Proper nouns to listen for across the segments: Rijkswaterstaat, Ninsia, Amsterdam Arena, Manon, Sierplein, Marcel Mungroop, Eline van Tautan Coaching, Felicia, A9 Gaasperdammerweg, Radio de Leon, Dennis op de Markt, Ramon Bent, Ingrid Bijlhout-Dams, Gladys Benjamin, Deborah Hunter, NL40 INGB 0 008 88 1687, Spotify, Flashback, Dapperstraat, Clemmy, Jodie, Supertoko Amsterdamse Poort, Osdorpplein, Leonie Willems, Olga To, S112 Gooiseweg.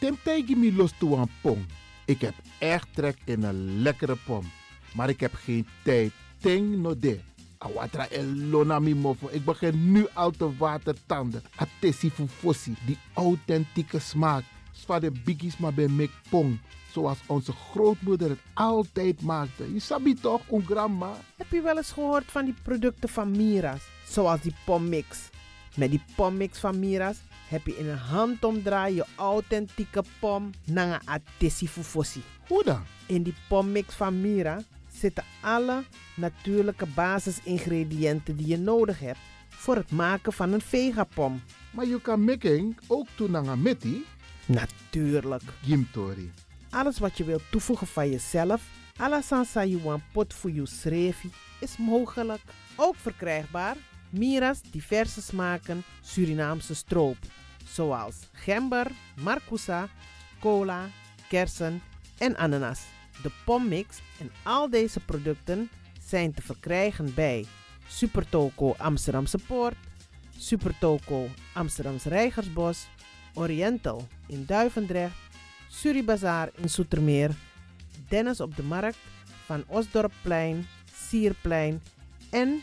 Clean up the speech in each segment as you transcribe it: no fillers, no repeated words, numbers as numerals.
Tim tegi mi los toe aan pom. Ik heb echt trek in een lekkere pom. Maar ik heb geen tijd. Ting no de. Awatra elona mi mofo. Ik begin nu al te watertanden. Atesi fufossi. Die authentieke smaak. Zwa de biggies maar bij mek pom. Zoals onze grootmoeder het altijd maakte. Je sabi toch, een grandma? Heb je wel eens gehoord van die producten van Mira's? Zoals die pommix. Met die pommix van Mira's heb je in een handomdraai je authentieke pom naar een atissifufossi. Hoe dan? In die pommix van Mira zitten alle natuurlijke basisingrediënten die je nodig hebt voor het maken van een vegapom. Maar je kan making ook toe naar een meti? Natuurlijk. Gimtori. Alles wat je wilt toevoegen van jezelf, alla sansa yuan pot voor je srevi, is mogelijk. Ook verkrijgbaar Mira's diverse smaken Surinaamse stroop, zoals gember, marcousa, cola, kersen en ananas. De pommix en al deze producten zijn te verkrijgen bij Supertoko Amsterdamse Poort, Supertoko Amsterdamse Reigersbos, Oriental in Duivendrecht, Suribazaar in Zoetermeer, Dennis op de Markt, van Osdorpplein, Sierplein en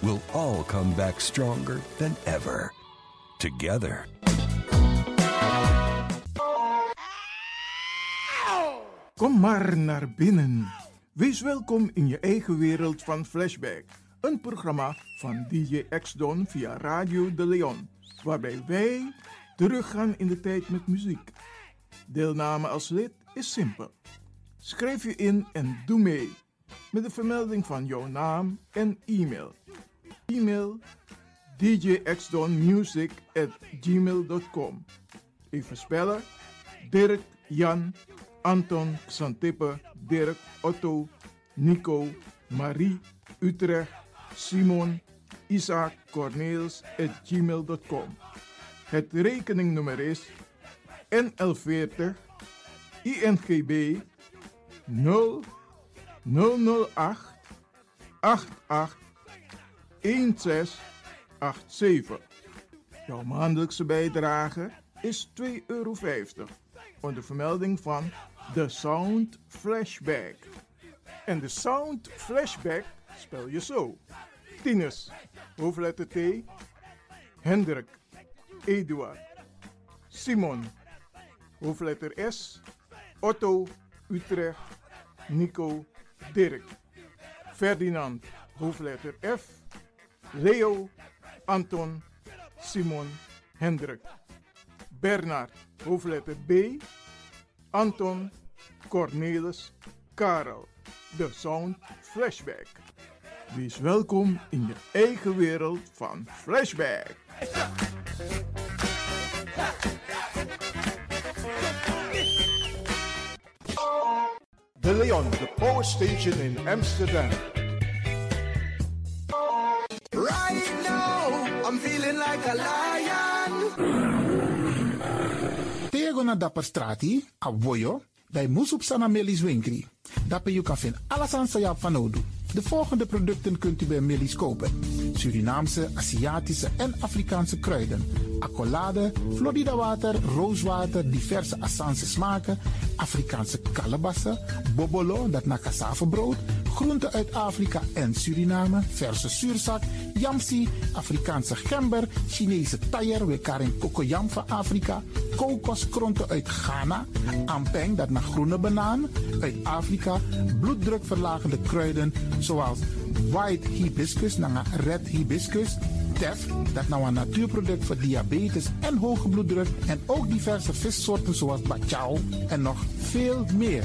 we'll all come back stronger than ever. Together. Kom maar naar binnen. Wees welkom in je eigen wereld van Flashback. Een programma van DJ X-Don via Radio de Leon. Waarbij wij teruggaan in de tijd met muziek. Deelname als lid is simpel. Schrijf je in en doe mee. Met de vermelding van jouw naam en e-mail. E-mail djxdonmusic@gmail.com. Even spellen. Dirk, Jan, Anton, Xantippe, Dirk, Otto, Nico, Marie, Utrecht, Simon, Isaac Corneels@gmail.com. Het rekeningnummer is NL40 INGB 0 008 88 1687. Jouw maandelijkse bijdrage is €2,50 onder vermelding van de Sound Flashback. En de Sound Flashback spel je zo. Tinus, hoofdletter T, Hendrik, Eduard, Simon, hoofdletter S, Otto, Utrecht, Nico, Dirk, Ferdinand, hoofdletter F, Leo, Anton, Simon, Hendrik, Bernard, hoofdletter B, Anton, Cornelis, Karel, de Sound Flashback. Wees welkom in je eigen wereld van Flashback. De Leon, de Power Station in Amsterdam. Right now, I'm feeling like a lion. Tego na Dapperstraat, Avoyo. Bij Moesop Sana Millies Winkri. Daarbij u kan vinden alles aan Sayap van Odu. De volgende producten kunt u bij Millies kopen: Surinaamse, Aziatische en Afrikaanse kruiden, accolade, Florida water, rooswater, diverse Assange smaken, Afrikaanse kalebassen, bobolo, dat na cassavebrood, groenten uit Afrika en Suriname, verse zuurzak, yamsi, Afrikaanse gember, Chinese taier, wekarin kokoyam van Afrika, kokoskronten uit Ghana, ampeng, dat naar groene banaan, uit Afrika, bloeddrukverlagende kruiden, zoals white hibiscus, naar red hibiscus, tef, dat nou een natuurproduct voor diabetes en hoge bloeddruk, en ook diverse vissoorten zoals bachao en nog veel meer.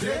Dit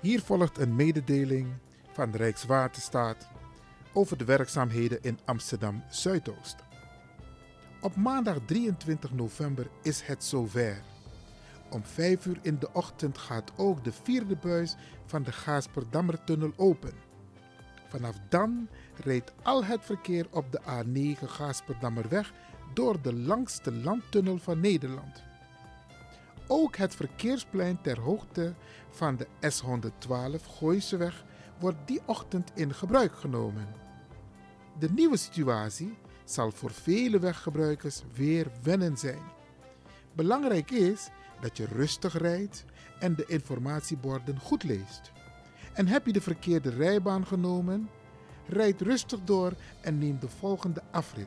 Hier volgt een mededeling van de Rijkswaterstaat over de werkzaamheden in Amsterdam Zuidoost. Op maandag 23 november is het zover. Om 5 uur in de ochtend gaat ook de vierde buis van de Gaasperdammertunnel open. Vanaf dan rijdt al het verkeer op de A9 Gaasperdammerweg door de langste landtunnel van Nederland. Ook het verkeersplein ter hoogte van de S112 Gooiseweg wordt die ochtend in gebruik genomen. De nieuwe situatie zal voor vele weggebruikers weer wennen zijn. Belangrijk is dat je rustig rijdt en de informatieborden goed leest. En heb je de verkeerde rijbaan genomen? Rijd rustig door en neem de volgende afrit.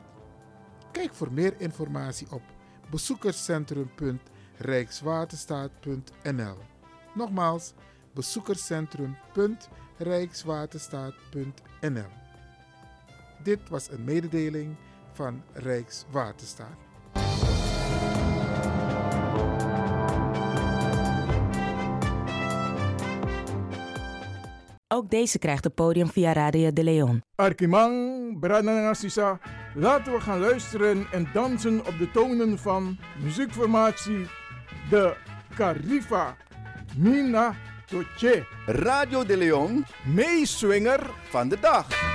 Kijk voor meer informatie op bezoekerscentrum.rijkswaterstaat.nl. Nogmaals, bezoekerscentrum.rijkswaterstaat.nl. Dit was een mededeling van Rijkswaterstaat. Ook deze krijgt het podium via Radio de Leon. Arkimang, Brananasisa, laten we gaan luisteren en dansen op de tonen van muziekformatie De Carifa Mina Toche. Radio de Leon, meeswinger van de dag.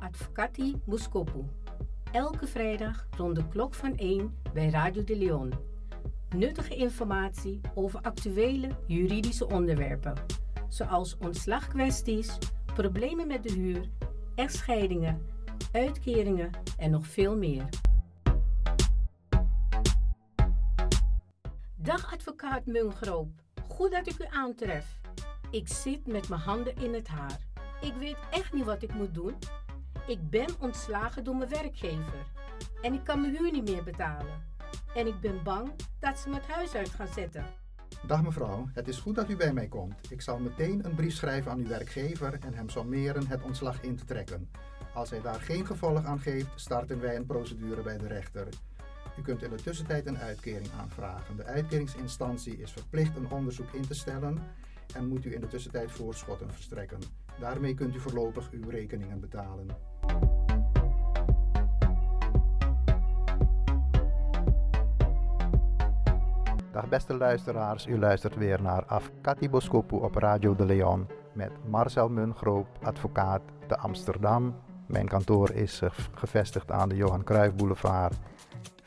Advocati Muskopu. Elke vrijdag rond de klok van 1 bij Radio de Leon. Nuttige informatie over actuele juridische onderwerpen, zoals ontslagkwesties, problemen met de huur, echtscheidingen, uitkeringen en nog veel meer. Dag advocaat Mungroop, goed dat ik u aantref. Ik zit met mijn handen in het haar. Ik weet echt niet wat ik moet doen. Ik ben ontslagen door mijn werkgever en ik kan mijn huur niet meer betalen. En ik ben bang dat ze me het huis uit gaan zetten. Dag mevrouw, het is goed dat u bij mij komt. Ik zal meteen een brief schrijven aan uw werkgever en hem sommeren het ontslag in te trekken. Als hij daar geen gevolg aan geeft, starten wij een procedure bij de rechter. U kunt in de tussentijd een uitkering aanvragen. De uitkeringsinstantie is verplicht een onderzoek in te stellen en moet u in de tussentijd voorschotten verstrekken. Daarmee kunt u voorlopig uw rekeningen betalen. Dag beste luisteraars, u luistert weer naar Advocati Boskopu op Radio de Leon met Marcel Mungroop, advocaat te Amsterdam. Mijn kantoor is gevestigd aan de Johan Cruijff Boulevard,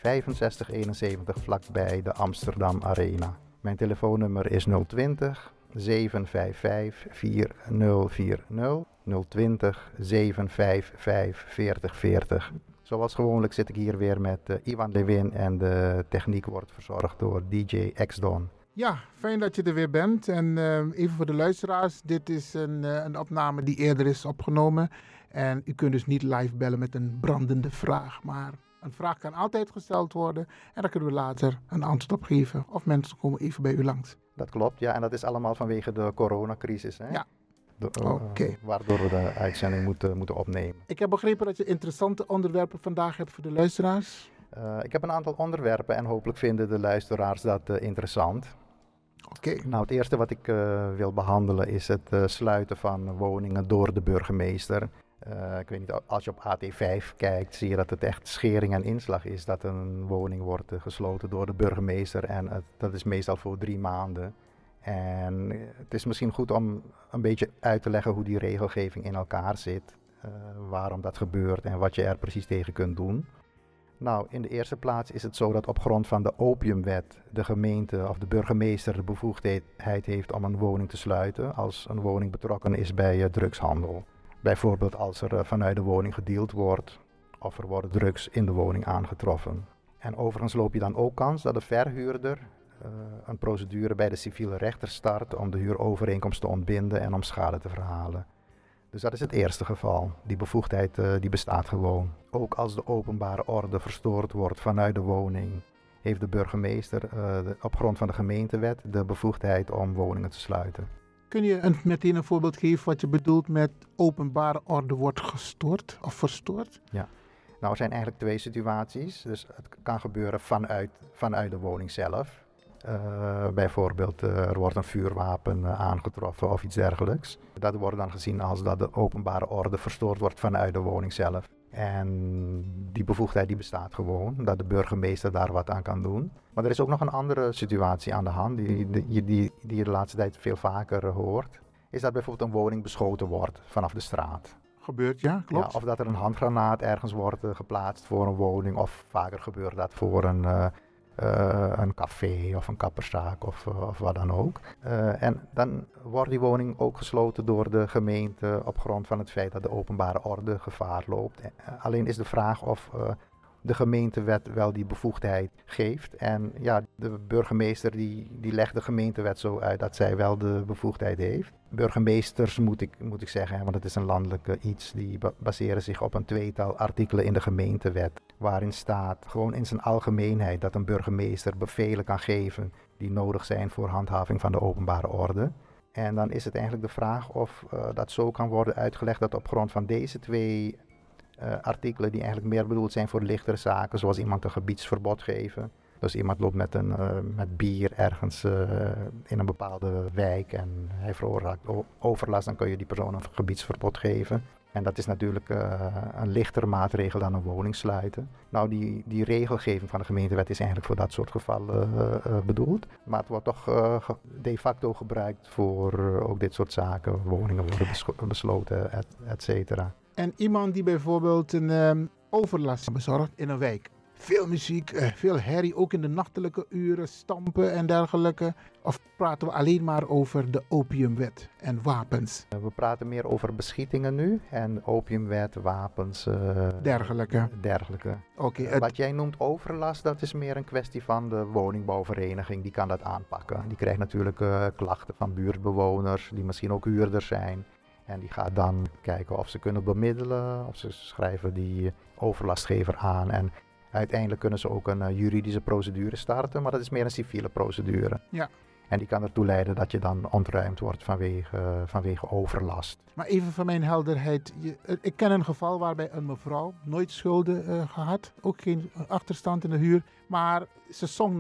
6571 vlakbij de Amsterdam Arena. Mijn telefoonnummer is 020 755 4040 020 755 4040. Zoals gewoonlijk zit ik hier weer met Iwan Lewin en de techniek wordt verzorgd door DJ X-Don. Ja, fijn dat je er weer bent en even voor de luisteraars, dit is een opname die eerder is opgenomen. En u kunt dus niet live bellen met een brandende vraag, maar een vraag kan altijd gesteld worden en daar kunnen we later een antwoord op geven of mensen komen even bij u langs. Dat klopt, ja, en dat is allemaal vanwege de coronacrisis, hè? Ja. Okay. Waardoor we de uitzending moeten opnemen. Ik heb begrepen dat je interessante onderwerpen vandaag hebt voor de luisteraars. Ik heb een aantal onderwerpen en hopelijk vinden de luisteraars dat interessant. Okay. Nou, het eerste wat ik wil behandelen is het sluiten van woningen door de burgemeester. Ik weet niet, als je op AT5 kijkt, zie je dat het echt schering en inslag is dat een woning wordt gesloten door de burgemeester. En dat is meestal voor 3 maanden. En het is misschien goed om een beetje uit te leggen hoe die regelgeving in elkaar zit, waarom dat gebeurt en wat je er precies tegen kunt doen. Nou, in de eerste plaats is het zo dat op grond van de opiumwet de gemeente of de burgemeester de bevoegdheid heeft om een woning te sluiten als een woning betrokken is bij drugshandel. Bijvoorbeeld als er vanuit de woning gedeeld wordt of er worden drugs in de woning aangetroffen. En overigens loop je dan ook kans dat de verhuurder een procedure bij de civiele rechter start om de huurovereenkomst te ontbinden en om schade te verhalen. Dus dat is het eerste geval. Die bevoegdheid die bestaat gewoon. Ook als de openbare orde verstoord wordt vanuit de woning, heeft de burgemeester op grond van de gemeentewet de bevoegdheid om woningen te sluiten. Kun je meteen een voorbeeld geven wat je bedoelt met openbare orde wordt gestoord of verstoord? Ja. Nou, er zijn eigenlijk 2 situaties. Dus het kan gebeuren vanuit de woning zelf. Bijvoorbeeld er wordt een vuurwapen aangetroffen of iets dergelijks. Dat wordt dan gezien als dat de openbare orde verstoord wordt vanuit de woning zelf. En die bevoegdheid die bestaat gewoon, dat de burgemeester daar wat aan kan doen. Maar er is ook nog een andere situatie aan de hand die je de laatste tijd veel vaker hoort. Is dat bijvoorbeeld een woning beschoten wordt vanaf de straat. Gebeurt, ja, klopt. Ja, of dat er een handgranaat ergens wordt geplaatst voor een woning. Of vaker gebeurt dat voor een café of een kapperszaak of wat dan ook. En dan wordt die woning ook gesloten door de gemeente op grond van het feit dat de openbare orde gevaar loopt. Alleen is de vraag of de gemeentewet wel die bevoegdheid geeft. En ja, de burgemeester die legt de gemeentewet zo uit dat zij wel de bevoegdheid heeft. Burgemeesters moet ik zeggen, want het is een landelijke iets, die baseren zich op een tweetal artikelen in de gemeentewet. Waarin staat gewoon in zijn algemeenheid dat een burgemeester bevelen kan geven die nodig zijn voor handhaving van de openbare orde. En dan is het eigenlijk de vraag of dat zo kan worden uitgelegd dat op grond van deze twee artikelen die eigenlijk meer bedoeld zijn voor lichtere zaken, zoals iemand een gebiedsverbod geven. Dus iemand loopt met bier ergens in een bepaalde wijk en hij veroorzaakt overlast, dan kun je die persoon een gebiedsverbod geven. En dat is natuurlijk een lichtere maatregel dan een woning sluiten. Nou, die regelgeving van de gemeentewet is eigenlijk voor dat soort gevallen bedoeld. Maar het wordt toch de facto gebruikt voor ook dit soort zaken. Woningen worden besloten, et cetera. En iemand die bijvoorbeeld een overlast bezorgt in een wijk. Veel muziek, veel herrie, ook in de nachtelijke uren, stampen en dergelijke. Of praten we alleen maar over de opiumwet en wapens? We praten meer over beschietingen nu en opiumwet, wapens, dergelijke. Okay, wat jij noemt overlast, dat is meer een kwestie van de woningbouwvereniging. Die kan dat aanpakken. Die krijgt natuurlijk klachten van buurtbewoners die misschien ook huurder zijn. En die gaat dan kijken of ze kunnen bemiddelen, of ze schrijven die overlastgever aan. En uiteindelijk kunnen ze ook een juridische procedure starten, maar dat is meer een civiele procedure. Ja. En die kan ertoe leiden dat je dan ontruimd wordt vanwege overlast. Maar even van mijn helderheid. Ik ken een geval waarbij een mevrouw nooit schulden gehad. Ook geen achterstand in de huur. Maar ze zong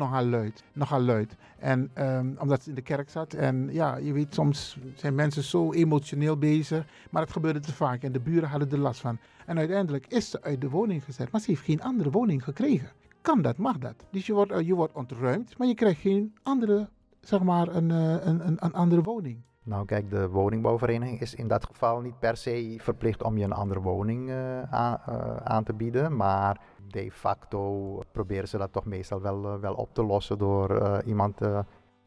nogal luid. En omdat ze in de kerk zat. En ja, je weet, soms zijn mensen zo emotioneel bezig. Maar het gebeurde te vaak. En de buren hadden er last van. En uiteindelijk is ze uit de woning gezet. Maar ze heeft geen andere woning gekregen. Kan dat? Mag dat? Dus je wordt ontruimd. Maar je krijgt geen andere, zeg maar, een andere woning. Nou kijk, de woningbouwvereniging is in dat geval niet per se verplicht om je een andere woning aan te bieden. Maar de facto proberen ze dat toch meestal wel op te lossen door iemand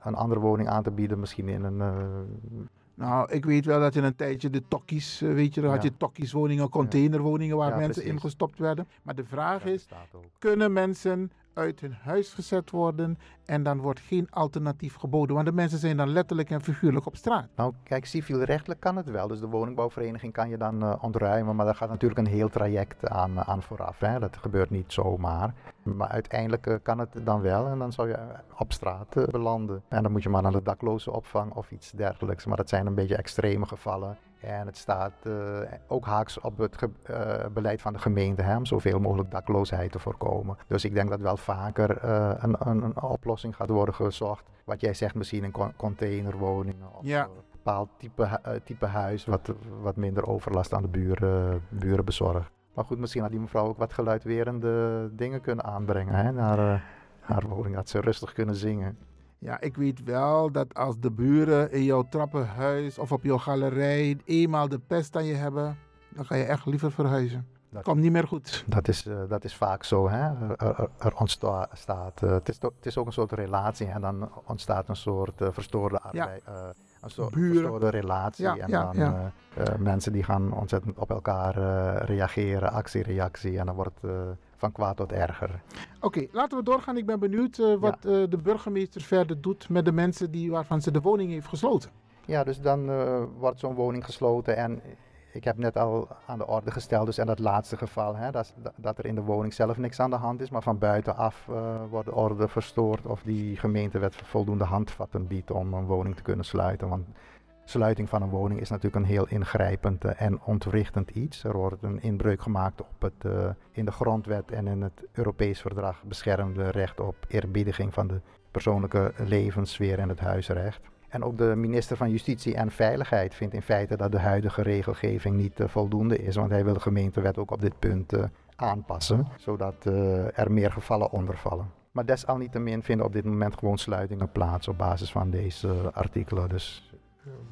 een andere woning aan te bieden. Misschien in een... Nou, ik weet wel dat in een tijdje de tokkies, had je tokkieswoningen, containerwoningen waar mensen precies ingestopt werden. Maar de vraag is, kunnen mensen uit hun huis gezet worden en dan wordt geen alternatief geboden? Want de mensen zijn dan letterlijk en figuurlijk op straat. Nou, kijk, civielrechtelijk kan het wel. Dus de woningbouwvereniging kan je dan ontruimen, maar daar gaat natuurlijk een heel traject aan vooraf. Hè. Dat gebeurt niet zomaar. Maar uiteindelijk kan het dan wel en dan zou je op straat belanden. En dan moet je maar naar de daklozenopvang of iets dergelijks. Maar dat zijn een beetje extreme gevallen. En het staat ook haaks op het beleid van de gemeente, hè, om zoveel mogelijk dakloosheid te voorkomen. Dus ik denk dat wel vaker een oplossing gaat worden gezocht. Wat jij zegt, misschien een containerwoning of een bepaald type huis wat minder overlast aan de buren bezorgt. Maar goed, misschien had die mevrouw ook wat geluidwerende dingen kunnen aanbrengen, hè, naar haar woning, dat ze rustig kunnen zingen. Ja, ik weet wel dat als de buren in jouw trappenhuis of op jouw galerij eenmaal de pest aan je hebben, dan ga je echt liever verhuizen. Dat komt niet meer goed. Dat is vaak zo, hè. Er ontstaat... Het is ook een soort relatie en dan ontstaat een soort verstoorde arbeid. Ja. Een soort verstoorde relatie. Ja, en dan mensen die gaan ontzettend op elkaar reageren, actie-reactie. En dan wordt van kwaad tot erger. Oké, laten we doorgaan. Ik ben benieuwd wat de burgemeester verder doet met de mensen waarvan ze de woning heeft gesloten. Ja, dus dan wordt zo'n woning gesloten en... Ik heb net al aan de orde gesteld, dus in dat laatste geval, hè, dat er in de woning zelf niks aan de hand is, maar van buitenaf wordt de orde verstoord of die gemeentewet voldoende handvatten biedt om een woning te kunnen sluiten. Want sluiting van een woning is natuurlijk een heel ingrijpend en ontwrichtend iets. Er wordt een inbreuk gemaakt op het in de grondwet en in het Europees verdrag beschermde recht op eerbiediging van de persoonlijke levenssfeer en het huisrecht. En ook de minister van Justitie en Veiligheid vindt in feite dat de huidige regelgeving niet voldoende is, want hij wil de gemeentewet ook op dit punt aanpassen, zodat er meer gevallen onder vallen. Maar desalniettemin vinden op dit moment gewoon sluitingen plaats op basis van deze artikelen. Dus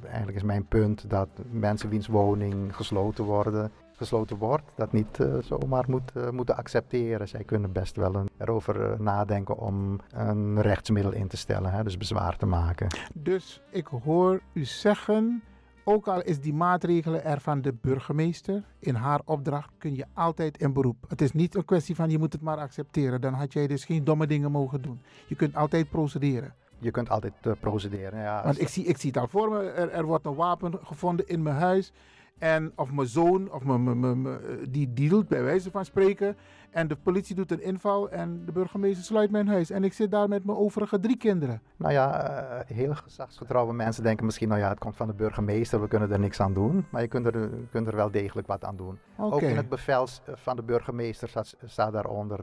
eigenlijk is mijn punt dat mensen wiens woning gesloten wordt, dat niet zomaar moeten accepteren. Zij kunnen best wel erover nadenken om een rechtsmiddel in te stellen, hè, dus bezwaar te maken. Dus ik hoor u zeggen, ook al is die maatregelen er van de burgemeester, in haar opdracht kun je altijd in beroep. Het is niet een kwestie van je moet het maar accepteren, dan had jij dus geen domme dingen mogen doen. Je kunt altijd procederen. Je kunt altijd procederen, ja. Want ik zie het al voor me, er wordt een wapen gevonden in mijn huis. En of mijn zoon, of die dealt bij wijze van spreken. En de politie doet een inval en de burgemeester sluit mijn huis. En ik zit daar met mijn overige 3 kinderen. Nou ja, heel gezagsgetrouwe mensen denken misschien, nou ja, het komt van de burgemeester, we kunnen er niks aan doen. Maar je kunt er wel degelijk wat aan doen. Okay. Ook in het bevel van de burgemeester staat daaronder,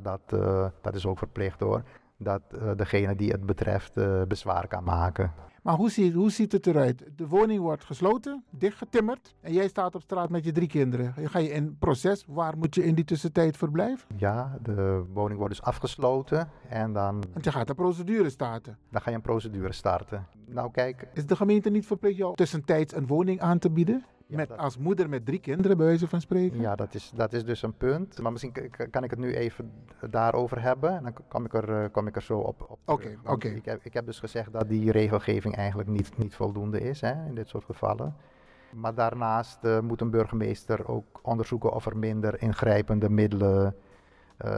dat is ook verplicht hoor, dat degene die het betreft bezwaar kan maken. Maar hoe ziet het eruit? De woning wordt gesloten, dichtgetimmerd en jij staat op straat met je 3 kinderen. Ga je in proces, waar moet je in die tussentijd verblijven? Ja, de woning wordt dus afgesloten en dan... Want je gaat een procedure starten. Dan ga je een procedure starten. Nou kijk... Is de gemeente niet verplicht jou tussentijds een woning aan te bieden? Ja, als moeder met 3 kinderen, bij wijze van spreken? Ja, dat is dus een punt. Maar misschien kan ik het nu even daarover hebben. En dan kom ik er zo op. Oké. Ik heb dus gezegd dat die regelgeving eigenlijk niet voldoende is, hè, in dit soort gevallen. Maar daarnaast moet een burgemeester ook onderzoeken of er minder ingrijpende middelen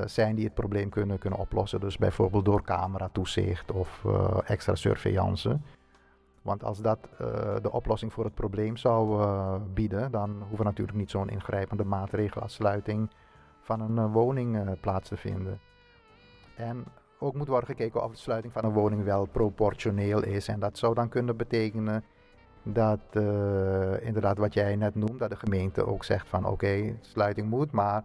zijn die het probleem kunnen oplossen. Dus bijvoorbeeld door cameratoezicht of extra surveillance. Want als dat de oplossing voor het probleem zou bieden, dan hoeft er natuurlijk niet zo'n ingrijpende maatregel als sluiting van een woning plaats te vinden. En ook moet worden gekeken of de sluiting van een woning wel proportioneel is. En dat zou dan kunnen betekenen dat inderdaad wat jij net noemt, dat de gemeente ook zegt van oké, sluiting moet, maar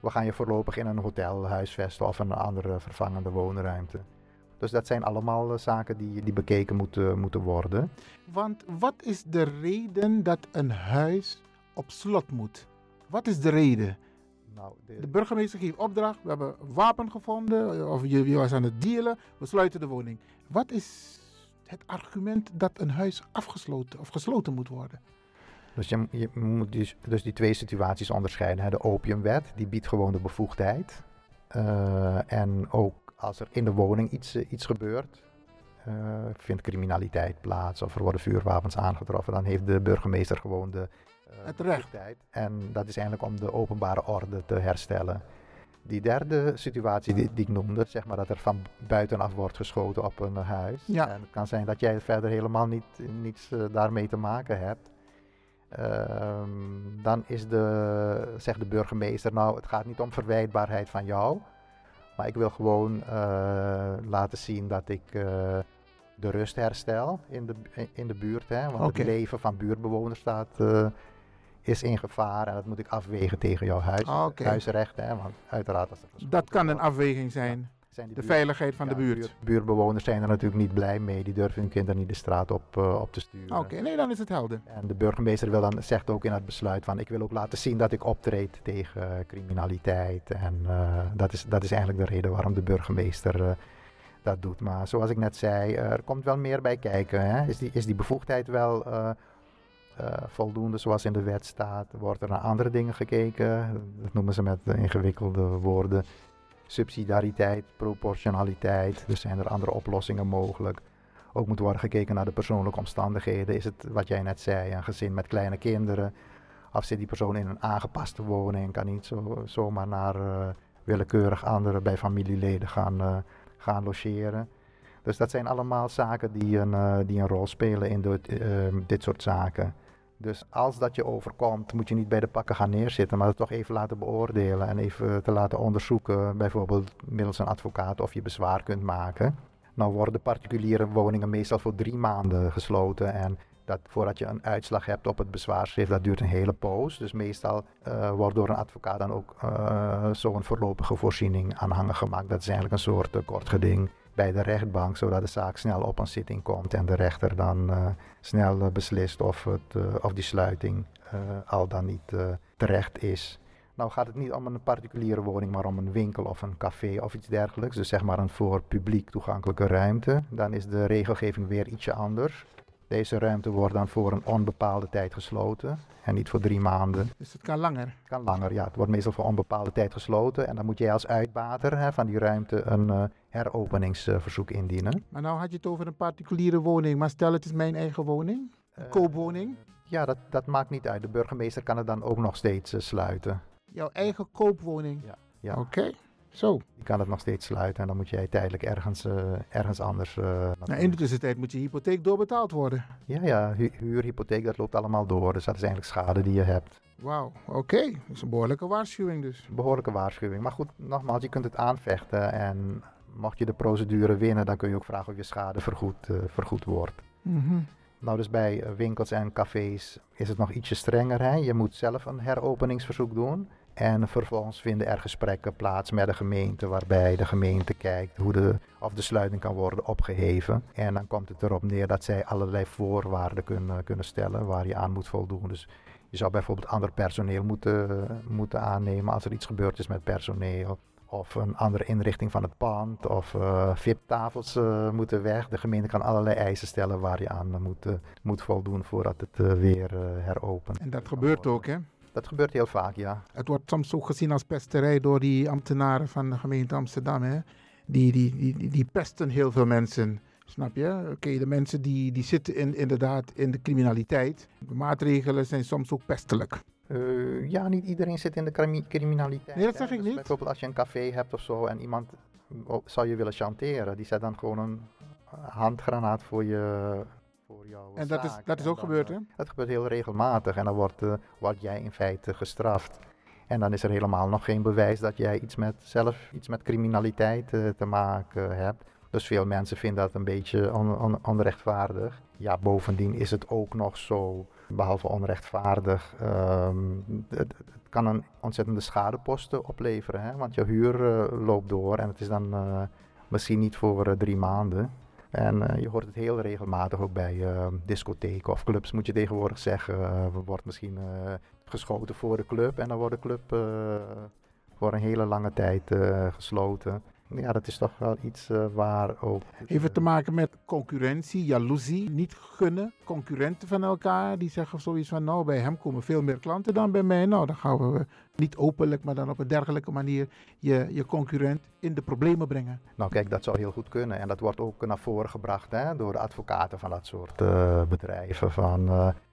we gaan je voorlopig in een hotel huisvesten of een andere vervangende woonruimte. Dus dat zijn allemaal zaken die bekeken moeten worden. Want wat is de reden dat een huis op slot moet? Wat is de reden? Nou, de burgemeester geeft opdracht, we hebben een wapen gevonden, of je was aan het dealen, we sluiten de woning. Wat is het argument dat een huis afgesloten of gesloten moet worden? Dus je moet dus die twee situaties onderscheiden. Hè? De opiumwet, die biedt gewoon de bevoegdheid. En ook als er in de woning iets gebeurt, vindt criminaliteit plaats of er worden vuurwapens aangetroffen, dan heeft de burgemeester gewoon de bevoegdheid. En dat is eigenlijk om de openbare orde te herstellen. Die derde situatie die ik noemde, zeg maar dat er van buitenaf wordt geschoten op een huis. Ja. En het kan zijn dat jij verder helemaal niets daarmee te maken hebt. Dan zegt de burgemeester, nou het gaat niet om verwijtbaarheid van jou. Maar ik wil gewoon laten zien dat ik de rust herstel in de buurt. Hè? Want het leven van buurtbewoners is in gevaar. En dat moet ik afwegen tegen jouw huisrecht. Hè? Want uiteraard als dat kan een afweging zijn. Zijn de veiligheid van de buurt. Buurtbewoners zijn er natuurlijk niet blij mee. Die durven hun kinderen niet de straat op te sturen. Oké, nee, dan is het helder. En de burgemeester zegt ook in het besluit van ik wil ook laten zien dat ik optreed tegen criminaliteit. En dat is eigenlijk de reden waarom de burgemeester dat doet. Maar zoals ik net zei, er komt wel meer bij kijken. Hè? Is die bevoegdheid wel voldoende zoals in de wet staat? Wordt er naar andere dingen gekeken? Dat noemen ze met ingewikkelde woorden. Subsidiariteit, proportionaliteit, dus zijn er andere oplossingen mogelijk. Ook moet worden gekeken naar de persoonlijke omstandigheden. Is het wat jij net zei, een gezin met kleine kinderen? Of zit die persoon in een aangepaste woning? Kan niet zomaar naar willekeurig anderen bij familieleden gaan logeren. Dus dat zijn allemaal zaken die een rol spelen in dit soort zaken. Dus als dat je overkomt, moet je niet bij de pakken gaan neerzitten, maar het toch even laten beoordelen en even te laten onderzoeken, bijvoorbeeld middels een advocaat, of je bezwaar kunt maken. Nou worden particuliere woningen meestal voor 3 maanden gesloten en Dat voordat je een uitslag hebt op het bezwaarschrift, dat duurt een hele poos. Dus meestal wordt door een advocaat dan ook zo'n voorlopige voorziening aanhangen gemaakt. Dat is eigenlijk een soort kort geding bij de rechtbank, zodat de zaak snel op een zitting komt en de rechter dan snel beslist of die sluiting al dan niet terecht is. Nou gaat het niet om een particuliere woning, maar om een winkel of een café of iets dergelijks. Dus zeg maar een voor publiek toegankelijke ruimte. Dan is de regelgeving weer ietsje anders. Deze ruimte wordt dan voor een onbepaalde tijd gesloten en niet voor 3 maanden. Dus het kan langer? Het kan langer, ja. Het wordt meestal voor onbepaalde tijd gesloten. En dan moet jij als uitbater van die ruimte een heropeningsverzoek indienen. Maar nou had je het over een particuliere woning, maar stel het is mijn eigen woning, koopwoning? Ja, dat maakt niet uit. De burgemeester kan het dan ook nog steeds sluiten. Jouw eigen koopwoning? Ja. Oké. Zo. Je kan het nog steeds sluiten en dan moet jij tijdelijk ergens anders... in de tussentijd moet je hypotheek doorbetaald worden. Ja, huurhypotheek, dat loopt allemaal door. Dus dat is eigenlijk schade die je hebt. Wauw, oké. Dat is een behoorlijke waarschuwing dus. Behoorlijke waarschuwing. Maar goed, nogmaals, je kunt het aanvechten. En mocht je de procedure winnen, dan kun je ook vragen of je schade vergoed wordt. Mm-hmm. Nou, dus bij winkels en cafés is het nog ietsje strenger. Hè? Je moet zelf een heropeningsverzoek doen. En vervolgens vinden er gesprekken plaats met de gemeente, waarbij de gemeente kijkt of de sluiting kan worden opgeheven. En dan komt het erop neer dat zij allerlei voorwaarden kunnen stellen waar je aan moet voldoen. Dus je zou bijvoorbeeld ander personeel moeten aannemen als er iets gebeurd is met personeel. Of een andere inrichting van het pand, of VIP-tafels moeten weg. De gemeente kan allerlei eisen stellen waar je aan moet voldoen voordat het weer heropent. En dat gebeurt ook, hè? Dat gebeurt heel vaak, ja. Het wordt soms ook gezien als pesterij door die ambtenaren van de gemeente Amsterdam, hè? Die pesten heel veel mensen, snap je? Oké, de mensen die zitten inderdaad in de criminaliteit. De maatregelen zijn soms ook pestelijk. Niet iedereen zit in de criminaliteit. Nee, dat zeg ik niet. Bijvoorbeeld als je een café hebt of zo en iemand zou je willen chanteren, die zet dan gewoon een handgranaat voor jouw zaak. En dat is ook gebeurd, hè? Dat gebeurt heel regelmatig en dan word jij in feite gestraft. En dan is er helemaal nog geen bewijs dat jij zelf iets met criminaliteit te maken hebt. Dus veel mensen vinden dat een beetje onrechtvaardig. Ja, bovendien is het ook nog zo, behalve onrechtvaardig, het kan een ontzettende schadeposten opleveren. Hè? Want je huur loopt door en het is dan misschien niet voor 3 maanden. En je hoort het heel regelmatig ook bij discotheken of clubs, moet je tegenwoordig zeggen. Er wordt misschien geschoten voor de club en dan wordt de club voor een hele lange tijd gesloten. Ja, dat is toch wel iets waar ook... Even te maken met concurrentie, jaloezie, niet gunnen. Concurrenten van elkaar, die zeggen zoiets van... nou, bij hem komen veel meer klanten dan bij mij. Nou, dan gaan we niet openlijk, maar dan op een dergelijke manier... je concurrent in de problemen brengen. Nou kijk, dat zou heel goed kunnen. En dat wordt ook naar voren gebracht, hè, door de advocaten van dat soort bedrijven.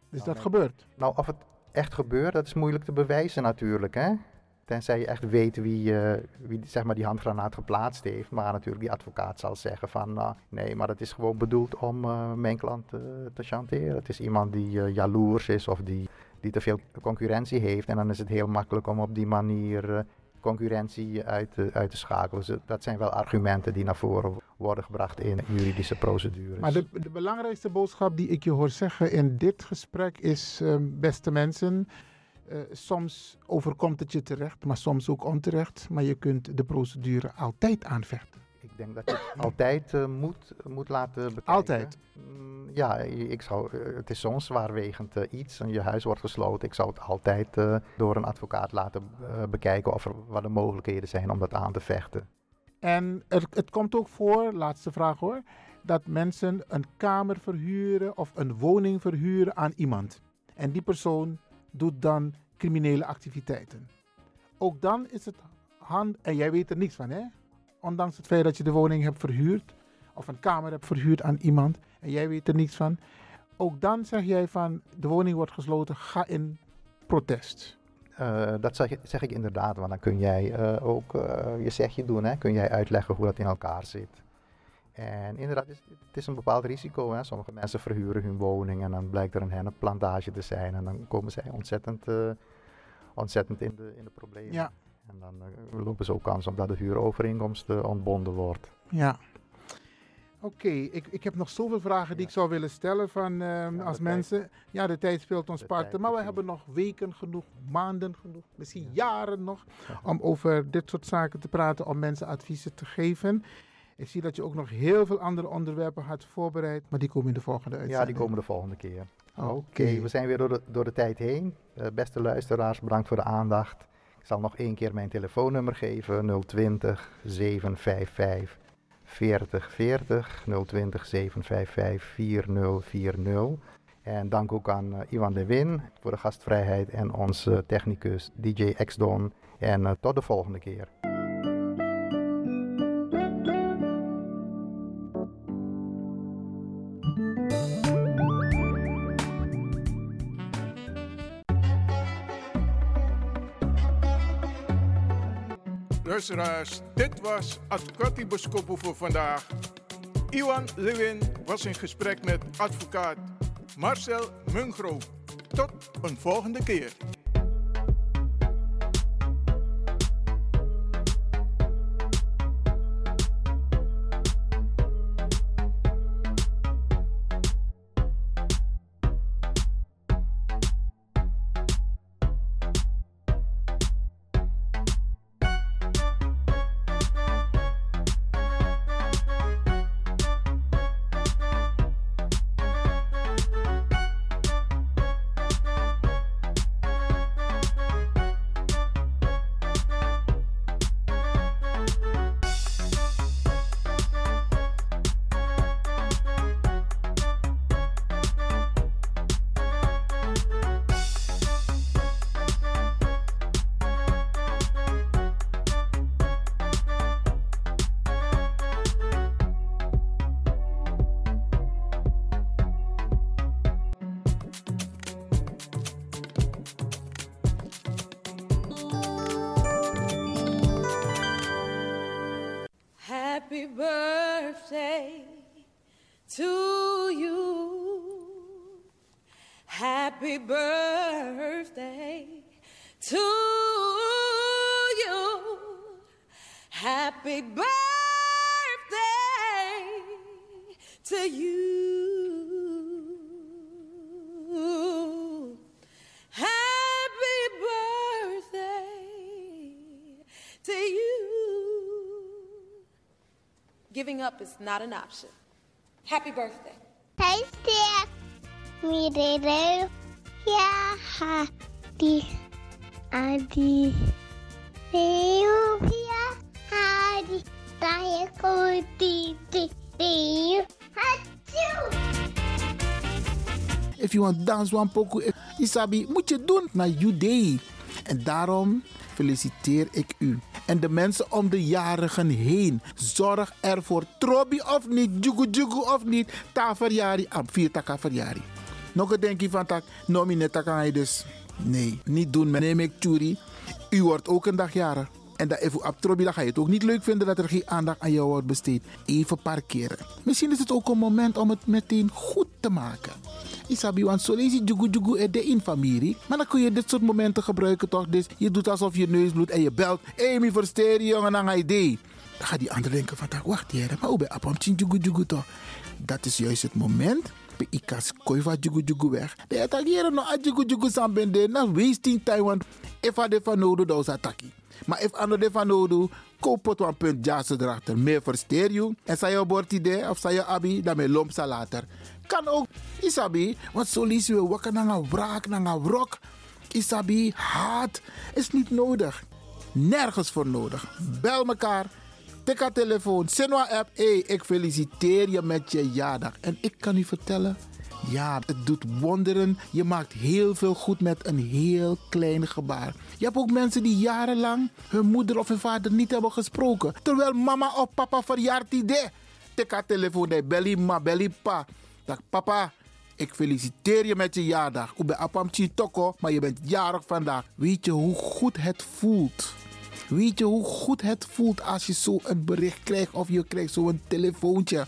Dus dat gebeurt? Nou, of het echt gebeurt, dat is moeilijk te bewijzen natuurlijk, hè. Tenzij je echt weet wie zeg maar die handgranaat geplaatst heeft. Maar natuurlijk die advocaat zal zeggen van... nee, maar dat is gewoon bedoeld om mijn klant te chanteren. Het is iemand die jaloers is of die te veel concurrentie heeft. En dan is het heel makkelijk om op die manier concurrentie uit te schakelen. Dus dat zijn wel argumenten die naar voren worden gebracht in juridische procedures. Maar de belangrijkste boodschap die ik je hoor zeggen in dit gesprek is... beste mensen... soms overkomt het je terecht, maar soms ook onterecht. Maar je kunt de procedure altijd aanvechten. Ik denk dat je het altijd moet laten bekijken. Altijd? Ja, het is zo'n zwaarwegend iets. En je huis wordt gesloten. Ik zou het altijd door een advocaat laten bekijken wat de mogelijkheden zijn om dat aan te vechten. En het komt ook voor, laatste vraag hoor, dat mensen een kamer verhuren of een woning verhuren aan iemand. En die persoon... doet dan criminele activiteiten. Ook dan is het en jij weet er niks van, hè? Ondanks het feit dat je de woning hebt verhuurd, of een kamer hebt verhuurd aan iemand, en jij weet er niks van. Ook dan zeg jij van, de woning wordt gesloten, ga in protest. Dat zeg ik inderdaad, want dan kun jij ook je zegje doen, hè? Kun jij uitleggen hoe dat in elkaar zit. En inderdaad, het is een bepaald risico. Hè? Sommige mensen verhuren hun woning en dan blijkt er een hennepplantage te zijn. En dan komen zij ontzettend in de problemen. Ja. En dan lopen ze ook kans omdat de huurovereenkomst ontbonden wordt. Ja. Oké, ik heb nog zoveel vragen die ik zou willen stellen van, als mensen. Tijd. Ja, de tijd speelt ons parten, maar we hebben nog weken genoeg, maanden genoeg, misschien jaren nog, om over dit soort zaken te praten, om mensen adviezen te geven. Ik zie dat je ook nog heel veel andere onderwerpen had voorbereid, maar die komen in de volgende uitzending. Ja, die komen de volgende keer. Oké, we zijn weer door de tijd heen. Beste luisteraars, bedankt voor de aandacht. Ik zal nog één keer mijn telefoonnummer geven, 020 755 4040 020 755 4040. En dank ook aan Iwan Lewin voor de gastvrijheid en onze technicus DJ X-Don. En tot de volgende keer. Luisteraars, dit was Advocati Boskopu voor vandaag. Iwan Lewin was in gesprek met advocaat Marcel Mungro. Tot een volgende keer. Giving up is not an option. Happy birthday. Feestdag, Mira. Ja, happy. Adi. Feestdag, Adi. Daai kodi di di. Hatsu. If you want dance one poco, Isabi, moet je doen naar you day. En daarom feliciteer ik u. En de mensen om de jarigen heen. Zorg ervoor. Trobi of niet. Jugu jugu of niet. Ta verjari. Am vier taka verjari. Nog denk je van tak. Nomi neta kan hij dus. Nee. Niet doen. Meneer Mekchuri. U wordt ook een dag jarig. En dat even op Trobi. Dan ga je het ook niet leuk vinden dat er geen aandacht aan jou wordt besteed. Even parkeren. Misschien is het ook een moment om het meteen goed te maken. Isabi, want zo lees je jugu jugu en de infamirie. Maar dan kun je dit soort momenten gebruiken toch. Dus je doet alsof je neus bloedt en je belt. Hé, mi versteer je jongen aan idee. Dan gaat die ander denken van, wacht hier. Maar hoe ben je op om tien jugu jugu toch. Dat is juist het moment. Ik kan koiva jugu jugu weg. De attackeren nog a jugu jugu sambende. Na wasting Taiwan. Even de van nodig, dat is attackie. Maar if ander de van nodig, koop het een punt jassen erachter. Meer versteer je. En zij je bord idee of zij je abi, dan ben je lomp sa later. Kan ook, Isabi, want zo lees je wakker naar een wraak, naar een wrok. Isabi, haat is niet nodig. Nergens voor nodig. Bel mekaar, tik haar telefoon, Sinwa app. Hey, ik feliciteer je met je jaardag. En ik kan u vertellen, ja, het doet wonderen. Je maakt heel veel goed met een heel klein gebaar. Je hebt ook mensen die jarenlang hun moeder of hun vader niet hebben gesproken. Terwijl mama of papa verjaart die de. Tik haar telefoon, belly ma, belly pa. Dag papa, ik feliciteer je met je jaardag. U bent apam chitoko, maar je bent jarig vandaag. Weet je hoe goed het voelt? Weet je hoe goed het voelt als je zo een bericht krijgt of je krijgt zo'n telefoontje?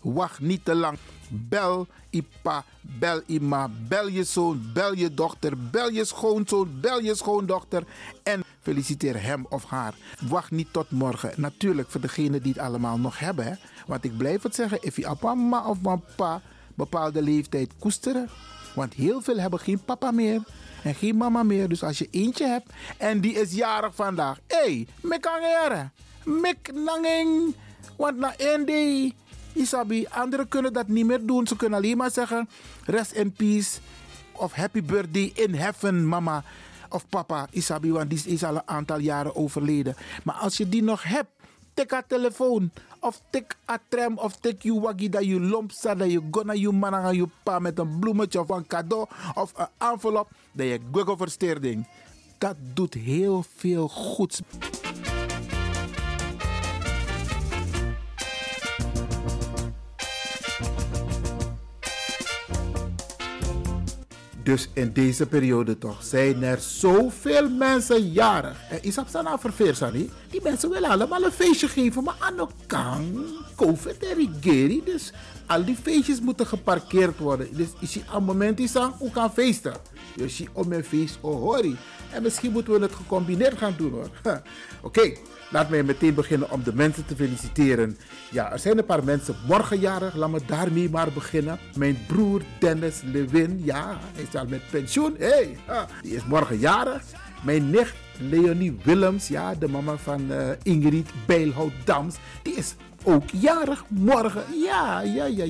Wacht niet te lang. Bel je pa, bel je ma, bel je zoon, bel je dochter, bel je schoonzoon, bel je schoondochter en Feliciteer hem of haar. Wacht niet tot morgen. Natuurlijk voor degenen die het allemaal nog hebben. Hè? Want ik blijf het zeggen, if je papa, ma of papa bepaalde leeftijd koesteren. Want heel veel hebben geen papa meer en geen mama meer. Dus als je eentje hebt en die is jarig vandaag. Hé, me kan heren. Mik nanging. Want na één day, isabi, anderen kunnen dat niet meer doen. Ze kunnen alleen maar zeggen, rest in peace. Of happy birthday in heaven, mama of papa, isabi. Want die is al een aantal jaren overleden. Maar als je die nog hebt, tik a telefoon. Of tik a tram. Of tik je waggie dat je lomp staat. Dat je gonna je man aan je pa met een bloemetje of een cadeau. Of een envelop. Dat je guggo versteerding. Dat doet heel veel goeds. Dus in deze periode toch zijn er zoveel mensen jarig. En Isap Sana verveersani. Die mensen willen allemaal een feestje geven. Maar aan elkaar, COVID en regering. Dus al die feestjes moeten geparkeerd worden. Dus is je aan het moment is aan ook aan feesten. Dus je om een feest, oh hori. En misschien moeten we het gecombineerd gaan doen hoor. Oké. Laat mij meteen beginnen om de mensen te feliciteren. Ja, er zijn een paar mensen morgen jarig. Laat me daarmee maar beginnen. Mijn broer Dennis Lewin. Ja, hij is al met pensioen. Hey, die is morgen jarig. Mijn nicht Leonie Willems. Ja, de mama van Ingrid Bijlhout-Dams. Die is ook jarig morgen.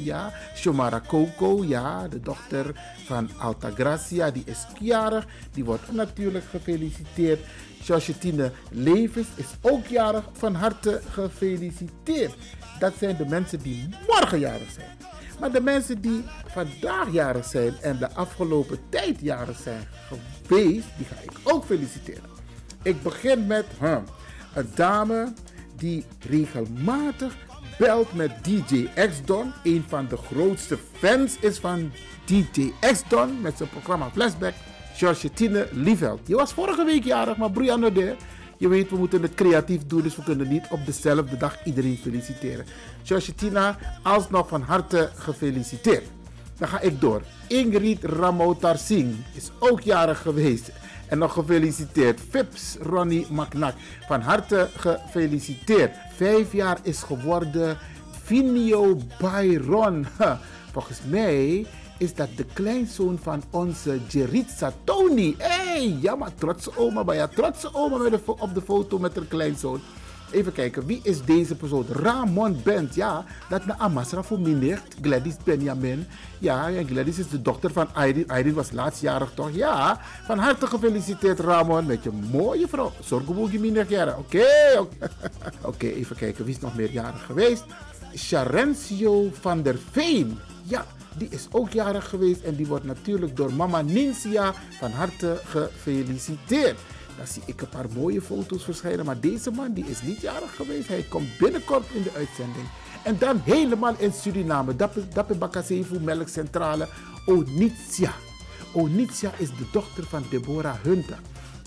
Ja. Shomara Coco. Ja, de dochter van Altagracia. Die is jarig. Die wordt natuurlijk gefeliciteerd. Josjetine Levens is ook jarig. Van harte gefeliciteerd. Dat zijn de mensen die morgen jarig zijn. Maar de mensen die vandaag jarig zijn en de afgelopen tijd jarig zijn geweest, die ga ik ook feliciteren. Ik begin met een dame die regelmatig belt met DJ X-Don. Een van de grootste fans is van DJ X-Don met zijn programma Flashback. Georgetine Lieveld. Je was vorige week jarig, maar broeianode. Je weet, we moeten het creatief doen, dus we kunnen niet op dezelfde dag iedereen feliciteren. Georgetina, alsnog van harte gefeliciteerd. Dan ga ik door. Ingrid Ramotarsing is ook jarig geweest. En nog gefeliciteerd. Fips Ronnie Maknak, van harte gefeliciteerd. 5 jaar is geworden Vinio Byron. Volgens mij is dat de kleinzoon van onze Geritza Tony. Hey, ja maar trotse oma, bij ja trotse oma met op de foto met haar kleinzoon. Even kijken, wie is deze persoon? Ramon Bent, ja. Dat na Amasra voor mijn nicht, Gladys Benjamin. Ja, en Gladys is de dochter van Irene. Irene was laatstjarig toch? Ja, van harte gefeliciteerd Ramon met je mooie vrouw. Zorgeboogje mijn nicht jaren. Oké, even kijken, wie is nog meer jarig geweest? Charencio van der Veen. Ja. Die is ook jarig geweest en die wordt natuurlijk door mama Ninsia van harte gefeliciteerd. Dan zie ik een paar mooie foto's verschijnen, maar deze man die is niet jarig geweest. Hij komt binnenkort in de uitzending. En dan helemaal in Suriname, Dapper Bakasevu, Melkcentrale, Onitsia. Onitsia is de dochter van Deborah Hunter.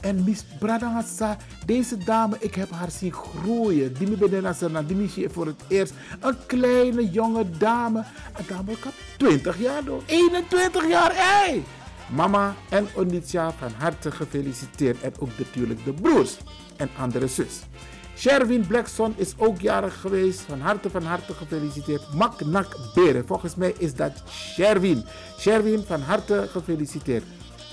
En Miss Bradassa, deze dame, ik heb haar zien groeien. Die me voor het eerst. Een kleine, jonge dame. Een dame, ik had 20 jaar door. 21 jaar, hey! Mama en Onitsja, van harte gefeliciteerd. En ook natuurlijk de broers en andere zus. Sherwin Blackson is ook jarig geweest. Van harte gefeliciteerd. Maknak Beren, volgens mij is dat Sherwin. Sherwin, van harte gefeliciteerd.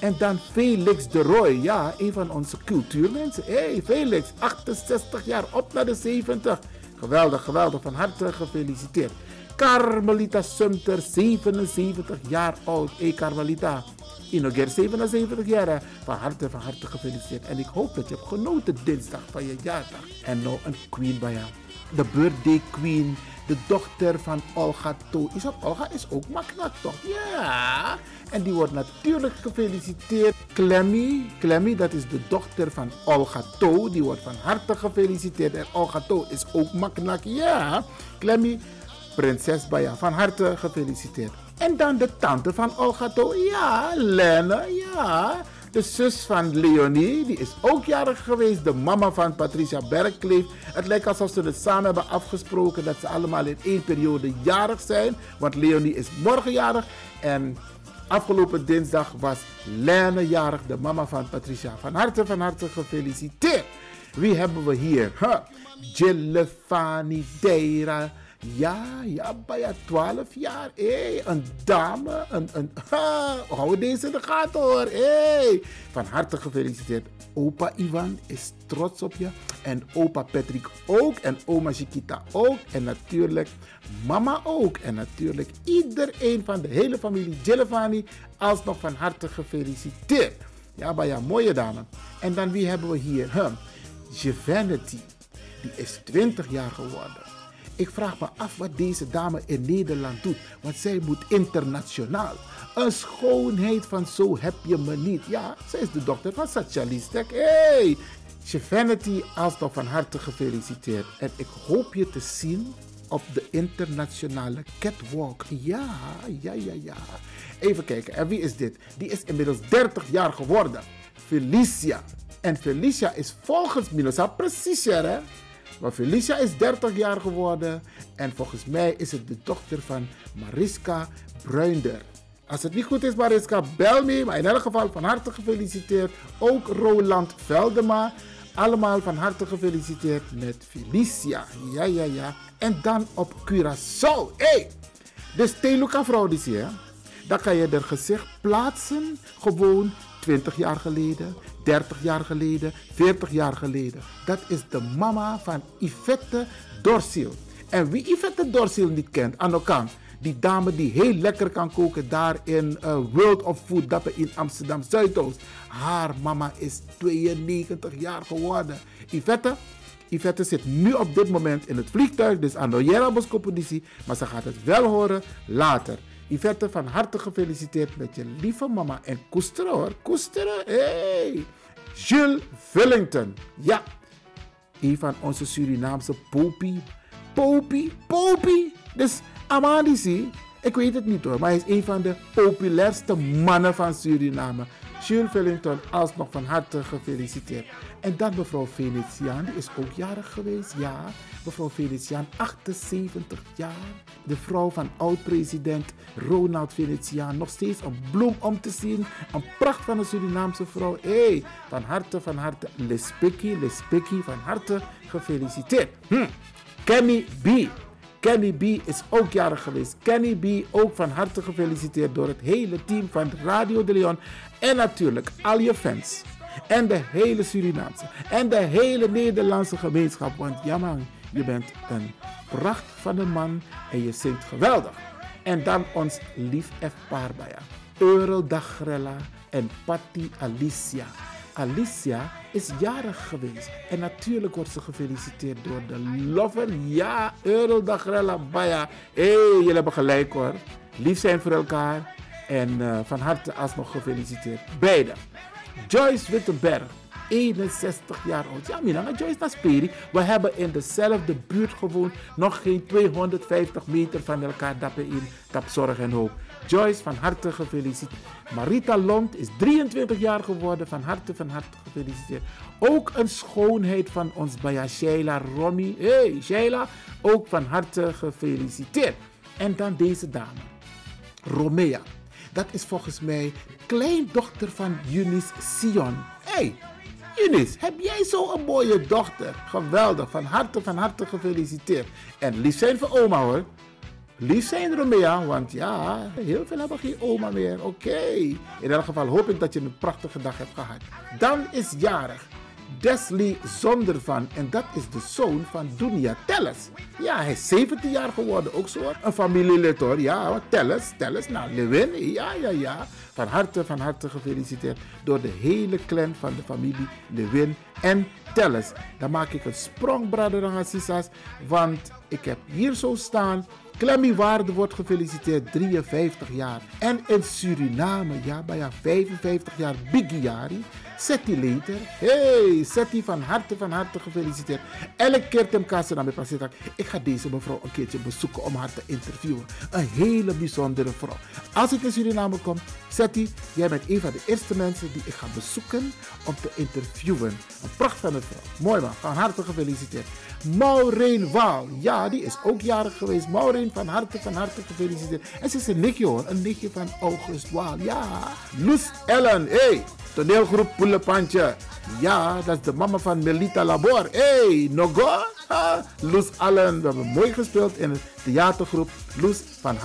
En dan Felix de Roy, ja, een van onze cultuurmensen. Hey Felix, 68 jaar, op naar de 70. Geweldig, geweldig, van harte gefeliciteerd. Carmelita Sumter, 77 jaar oud. Hey Carmelita, Inoger, 77 jaar, van harte gefeliciteerd. En ik hoop dat je hebt genoten dinsdag van je jaardag. En nou een queen bij jou. De birthday queen, de dochter van Olga To. Olga is ook maknak toch? Ja. En die wordt natuurlijk gefeliciteerd. Clemmy, dat is de dochter van Olga To. Die wordt van harte gefeliciteerd. En Olga To is ook maknak. Ja. Clemmy, prinses Baya, van harte gefeliciteerd. En dan de tante van Olga To. Ja, Leni, ja. De zus van Leonie, die is ook jarig geweest. De mama van Patricia Bergkleef. Het lijkt alsof ze het samen hebben afgesproken dat ze allemaal in één periode jarig zijn. Want Leonie is morgen jarig. En Afgelopen dinsdag was Leni jarig, de mama van Patricia. Van harte gefeliciteerd. Wie hebben we hier? Jillefani Deira. Ja, bijna 12 jaar. Een dame. Hou deze in de gaten hoor. Van harte gefeliciteerd. Opa Iwan is trots op je. En opa Patrick ook. En oma Chiquita ook. En natuurlijk mama ook. En natuurlijk iedereen van de hele familie Jillefani. Alsnog van harte gefeliciteerd. Ja, bijna mooie dame. En dan wie hebben we hier? Giovanity. Die is 20 jaar geworden. Ik vraag me af wat deze dame in Nederland doet. Want zij moet internationaal. Een schoonheid van zo heb je me niet. Ja, zij is de dochter van Satchalistek. Hey! Chevanity, alsnog van harte gefeliciteerd. En ik hoop je te zien op de internationale catwalk. Ja. Even kijken. En wie is dit? Die is inmiddels 30 jaar geworden. Felicia. En Felicia is volgens mij precies hè? Maar Felicia is 30 jaar geworden en volgens mij is het de dochter van Mariska Bruinder. Als het niet goed is, Mariska, bel me. Maar in elk geval van harte gefeliciteerd. Ook Roland Veldema. Allemaal van harte gefeliciteerd met Felicia. Ja. En dan op Curaçao. Dus Teluca vrouw is hier. Dan kan je er gezicht plaatsen. Gewoon 20 jaar geleden. 30 jaar geleden, 40 jaar geleden. Dat is de mama van Yvette Dorsiel. En wie Yvette Dorsiel niet kent, Anokan, die dame die heel lekker kan koken daar in World of Food Dappen in Amsterdam Zuidoost. Haar mama is 92 jaar geworden. Yvette zit nu op dit moment in het vliegtuig, dus aan de Jera Bosco-politie, maar ze gaat het wel horen later. Yvette, van harte gefeliciteerd met je lieve mama. En koesteren hoor, koesteren. Jules Wellington. Ja, een van onze Surinaamse popie. Dus Amadisi, ik weet het niet hoor, maar hij is een van de populairste mannen van Suriname. Jules Wellington, alsnog van harte gefeliciteerd. En dan mevrouw Venetiaan, die is ook jarig geweest, ja. Mevrouw Venetiaan, 78 jaar. De vrouw van oud-president Ronald Venetiaan. Nog steeds een bloem om te zien. Een pracht van een Surinaamse vrouw. Van harte. Lespikkie, van harte gefeliciteerd. Kenny B is ook jarig geweest. Kenny B ook van harte gefeliciteerd door het hele team van Radio de Leon. En natuurlijk al je fans. En de hele Surinaamse. En de hele Nederlandse gemeenschap. Want ja man, je bent een pracht van een man en je zingt geweldig. En dan ons lief echtpaar bij je. Euro Dagrella en Patty Alicia. Alicia is jarig geweest. En natuurlijk wordt ze gefeliciteerd door de lover. Ja, Euro Dagrella Baya. Jullie hebben gelijk hoor. Lief zijn voor elkaar. En van harte alsnog gefeliciteerd. Beiden. Joyce Wittenberg. 61 jaar oud. Ja, Mina, Joyce Nasperi. We hebben in dezelfde buurt gewoond. Nog geen 250 meter van elkaar dappen in. Tap zorg en hoop. Joyce, van harte gefeliciteerd. Marita Lont is 23 jaar geworden. Van harte gefeliciteerd. Ook een schoonheid van ons Baya Sheila Romy. Sheila, ook van harte gefeliciteerd. En dan deze dame. Romea. Dat is volgens mij kleindochter van Eunice Sion. Eunice, heb jij zo'n mooie dochter? Geweldig, van harte gefeliciteerd. En lief zijn voor oma hoor. Lief zijn Romea, want ja, heel veel hebben geen oma meer. In elk geval hoop ik dat je een prachtige dag hebt gehad. Dan is jarig Deslie Zondervan. En dat is de zoon van Dunia Telles. Ja, hij is 17 jaar geworden, ook zo. Een familielid hoor. Ja, Telles. Nou, Lewin. Ja. Van harte gefeliciteerd door de hele clan van de familie Lewin en Telles. Dan maak ik een sprong, brader en assisas. Want ik heb hier zo staan... Clemmy Waarde wordt gefeliciteerd, 53 jaar. En in Suriname, ja, bijna 55 jaar, Bigiari. Setti later. Setti, van harte gefeliciteerd. Elke keer ten kaste naar mijn patiënt. Ik ga deze mevrouw een keertje bezoeken om haar te interviewen. Een hele bijzondere vrouw. Als ik in Suriname kom, Setti, jij bent een van de eerste mensen die ik ga bezoeken om te interviewen. Een pracht van een vrouw. Mooi man, van harte gefeliciteerd. Maureen Waal, ja, die is ook jarig geweest. Maureen iedereen van harte gefeliciteerd. En ze is een nichtje hoor, een nichtje van August Waal. Ja, Loes Ellen, hey, toneelgroep Poelepantje. Ja, dat is de mama van Melita Labor. Hey, Nogo, Loes Ellen, we hebben mooi gespeeld in de theatergroep. Loes, van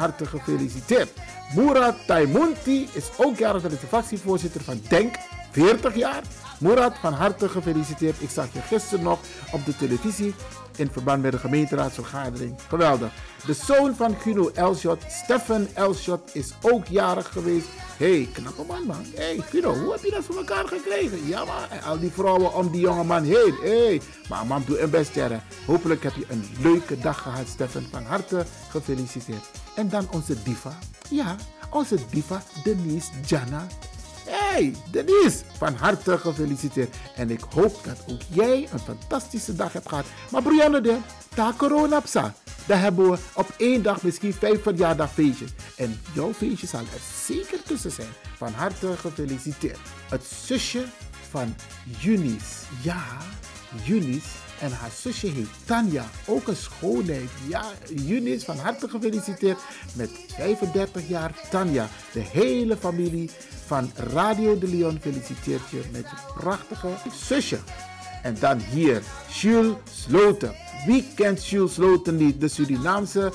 harte gefeliciteerd. Murat Taimunti is ook jarig, dat is de fractievoorzitter van DENK, 40 jaar. Murat, van harte gefeliciteerd. Ik zag je gisteren nog op de televisie in verband met de gemeenteraadsvergadering. Geweldig. De zoon van Guno Elshot, Stefan Elshot, is ook jarig geweest. Hé, knappe man. Hé, Guno, hoe heb je dat voor elkaar gekregen? Ja, man. En al die vrouwen om die jonge man heen. Hé, maar man, doe een best, hè. Hopelijk heb je een leuke dag gehad, Stefan. Van harte gefeliciteerd. En dan onze diva. Ja, onze diva Denise Jana. Hey, Denise, van harte gefeliciteerd. En ik hoop dat ook jij een fantastische dag hebt gehad. Maar Brianne, daar corona op zat. Daar hebben we op één dag misschien 5 verjaardagfeestjes. En jouw feestje zal er zeker tussen zijn. Van harte gefeliciteerd. Het zusje van Eunice. Ja, Eunice. En haar zusje heet Tanja, ook een schoonheid. Ja, Eunice, van harte gefeliciteerd met 35 jaar Tanja. De hele familie van Radio de Leon feliciteert je met je prachtige zusje. En dan hier, Jules Sloten. Wie kent Jules Sloten niet? De Surinaamse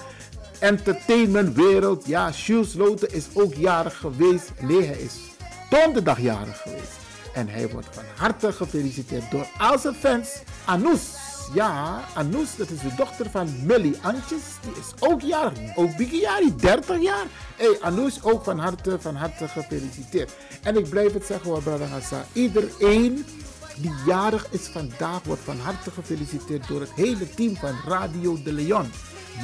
entertainmentwereld. Ja, Jules Sloten is ook jarig geweest. Nee, hij is donderdag jarig geweest. En hij wordt van harte gefeliciteerd door al zijn fans. Anous, ja, Anous, dat is de dochter van Millie Antjes. Die is ook jarig, ook bigiari, 30 jaar. Hey, Anous, ook van harte gefeliciteerd. En ik blijf het zeggen hoor, brother Hassan. Iedereen die jarig is vandaag wordt van harte gefeliciteerd door het hele team van Radio de Leon.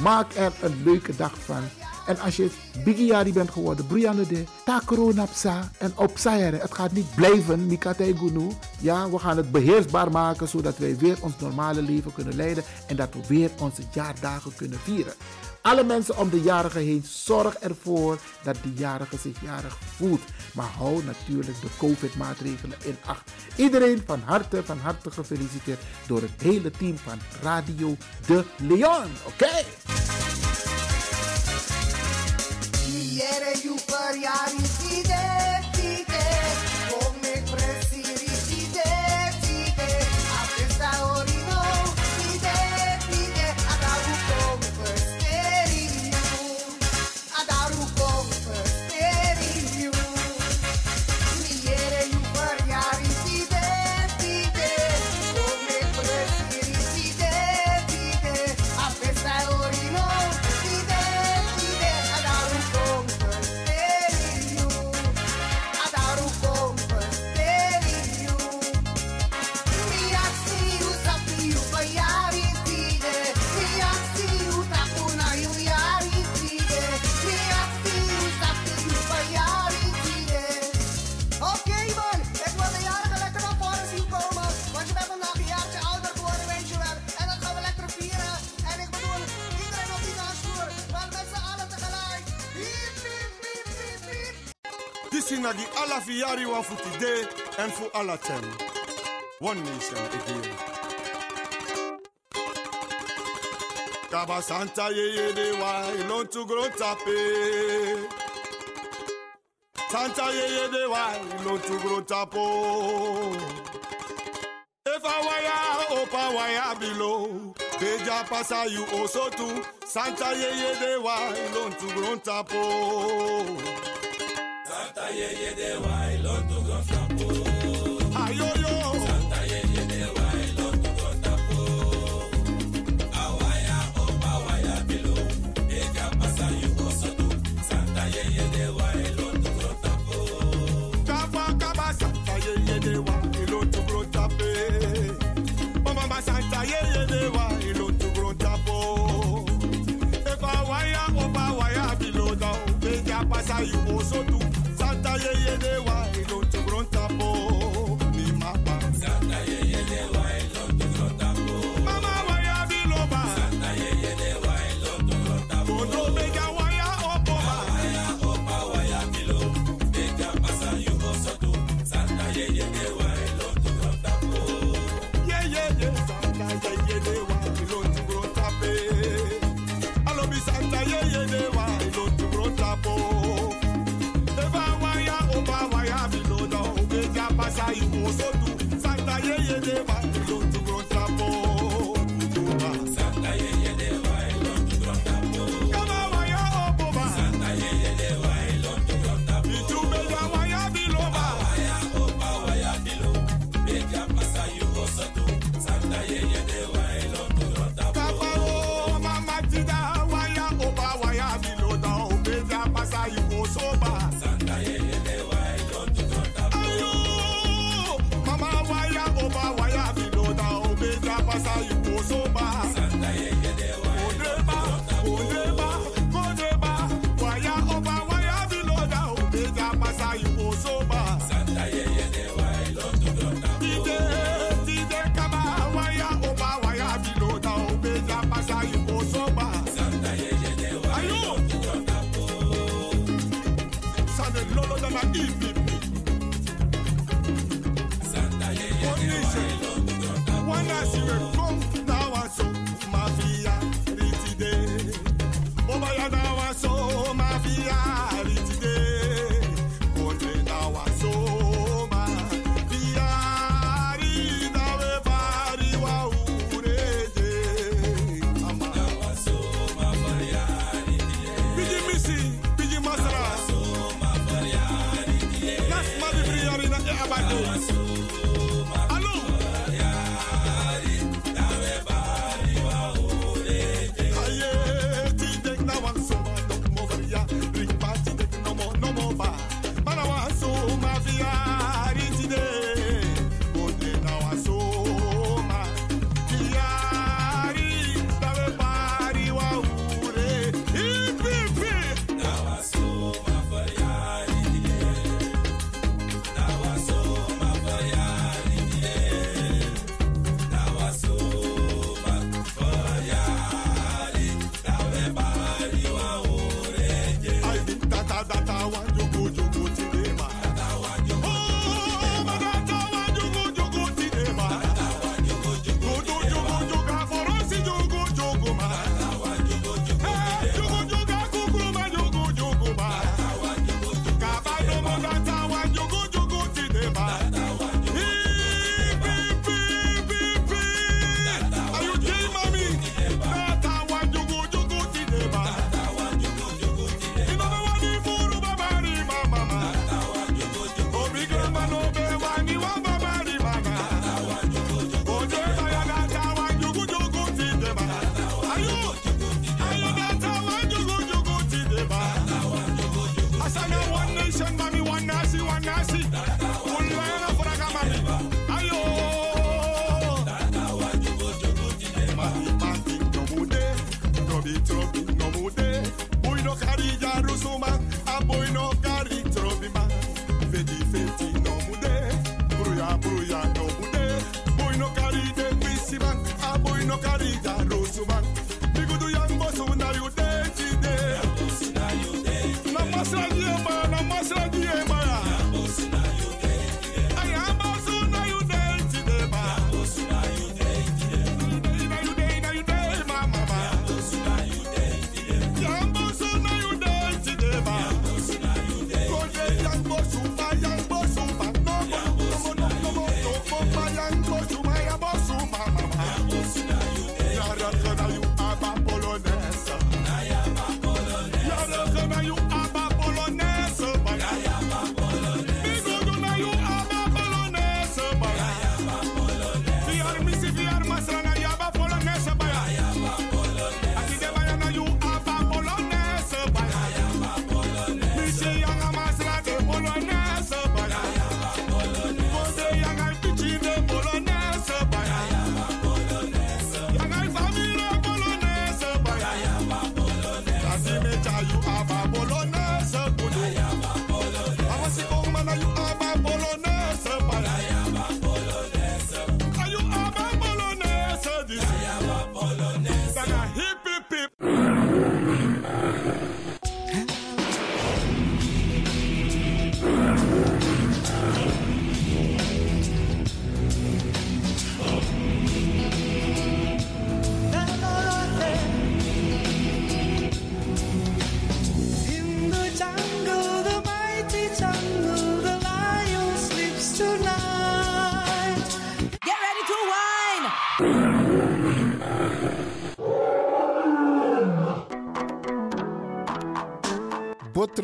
Maak er een leuke dag van. En als je bigiari bent geworden, Brianne de Takoronapsa en opsaire. Het gaat niet blijven, Mikatei Gunu. Ja, we gaan het beheersbaar maken, zodat wij weer ons normale leven kunnen leiden. En dat we weer onze jaardagen kunnen vieren. Alle mensen om de jarigen heen, zorg ervoor dat die jarige zich jarig voelt. Maar hou natuurlijk de COVID-maatregelen in acht. Iedereen van harte gefeliciteerd door het hele team van Radio de Leon. Oké? Okay? Ieri più pariari si decide, come presiri si decide, a questa ora non si decide, ad aru come presterinu, ad aru come presterinu. Ieri più pariari si decide, come presiri si decide, a questa ora non si decide, ad aru come. Na die alla verjaardag wa voor today en voor alla ten. One nation again. Kaba Santa ye de wa ilon to grow tape. Santa ye de wa ilon to grow tapo. If I waya opa waya below. Beja pasa you also too. Santa ye de wa ilon to grow tapo. Santa yeye de wa ilondo gofrapo. Ayoyo. Santa yeye de wa ilondo gotapo. Awaya o awaya bilo. Eka pasa yu osodu. Santa yeye de wa ilondo gotapo. Kapa kapa santa yeye de wa ilondo gotapo. Mama ba santa yeye de wa ilondo gotapo. Eka awaya o awaya bilo da. Eka pasa yu osodu. Santa yeye de wa ilon to grown tapo.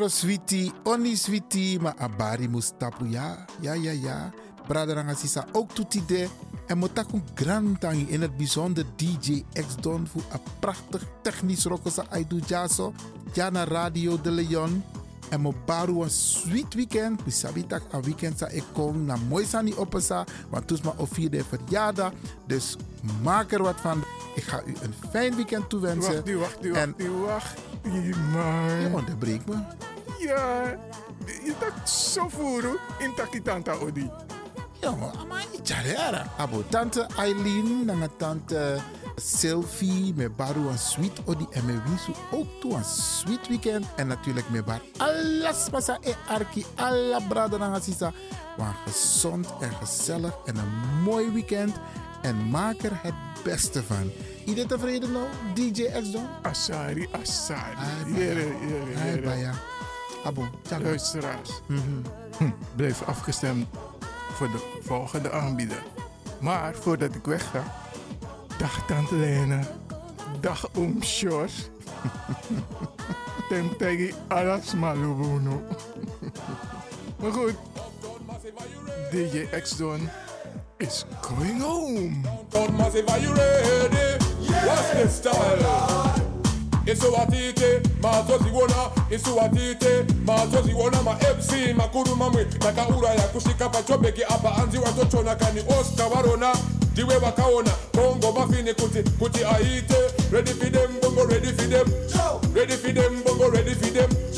Sweetie, only sweetie, maar abari mustapu ja, ja, ja, ja. Braderanga sisa ook tot idee en motakun grand tangi in het bijzonder DJ X-Don voor een prachtig technisch rokosa aidu jaso. Ja, naar Radio de Leon. En mijn baru een sweet weekend. We sabi tak een weekend sa ik kom naar Moisani Oppesa. Want toen is mijn vierde verjaardag. Dus maak er wat van. Ik ga u een fijn weekend toewensen. Wacht. Maar... Je onderbreekt me. Ja. Je dacht zo voeren in Takitanta Odi. Ja, maar niet jarera. Abo tante Aileen, dan tante Sylvie, met baru een sweet odi en met winsu ook toe een sweet weekend. En natuurlijk met bar alles massa e arki, alla brada dan sisa. Maar gezond en gezellig en een mooi weekend. En maak er het beste van. Iedereen tevreden nou? DJ X-Don? Asari. Jere. Abo, tja. Luisteraars. Blijf afgestemd voor de volgende aanbieder. Maar voordat ik weg ga, dag tante Leni, dag oom Sjors. Temtegi alles malubuno. Maar goed, DJ X-Don is going home. Don't massive, are you ready? What's the style? Isuatite, mazoziwona, isuatite, mazoziwona, ma FC, makuruma mwe, nakaura ya kushika pachobeki apa anzi watochona kani osta warona, diwe wakaona, bongo bafine kuti aite, ready for them, bongo ready for them, ready for them, bongo ready for them.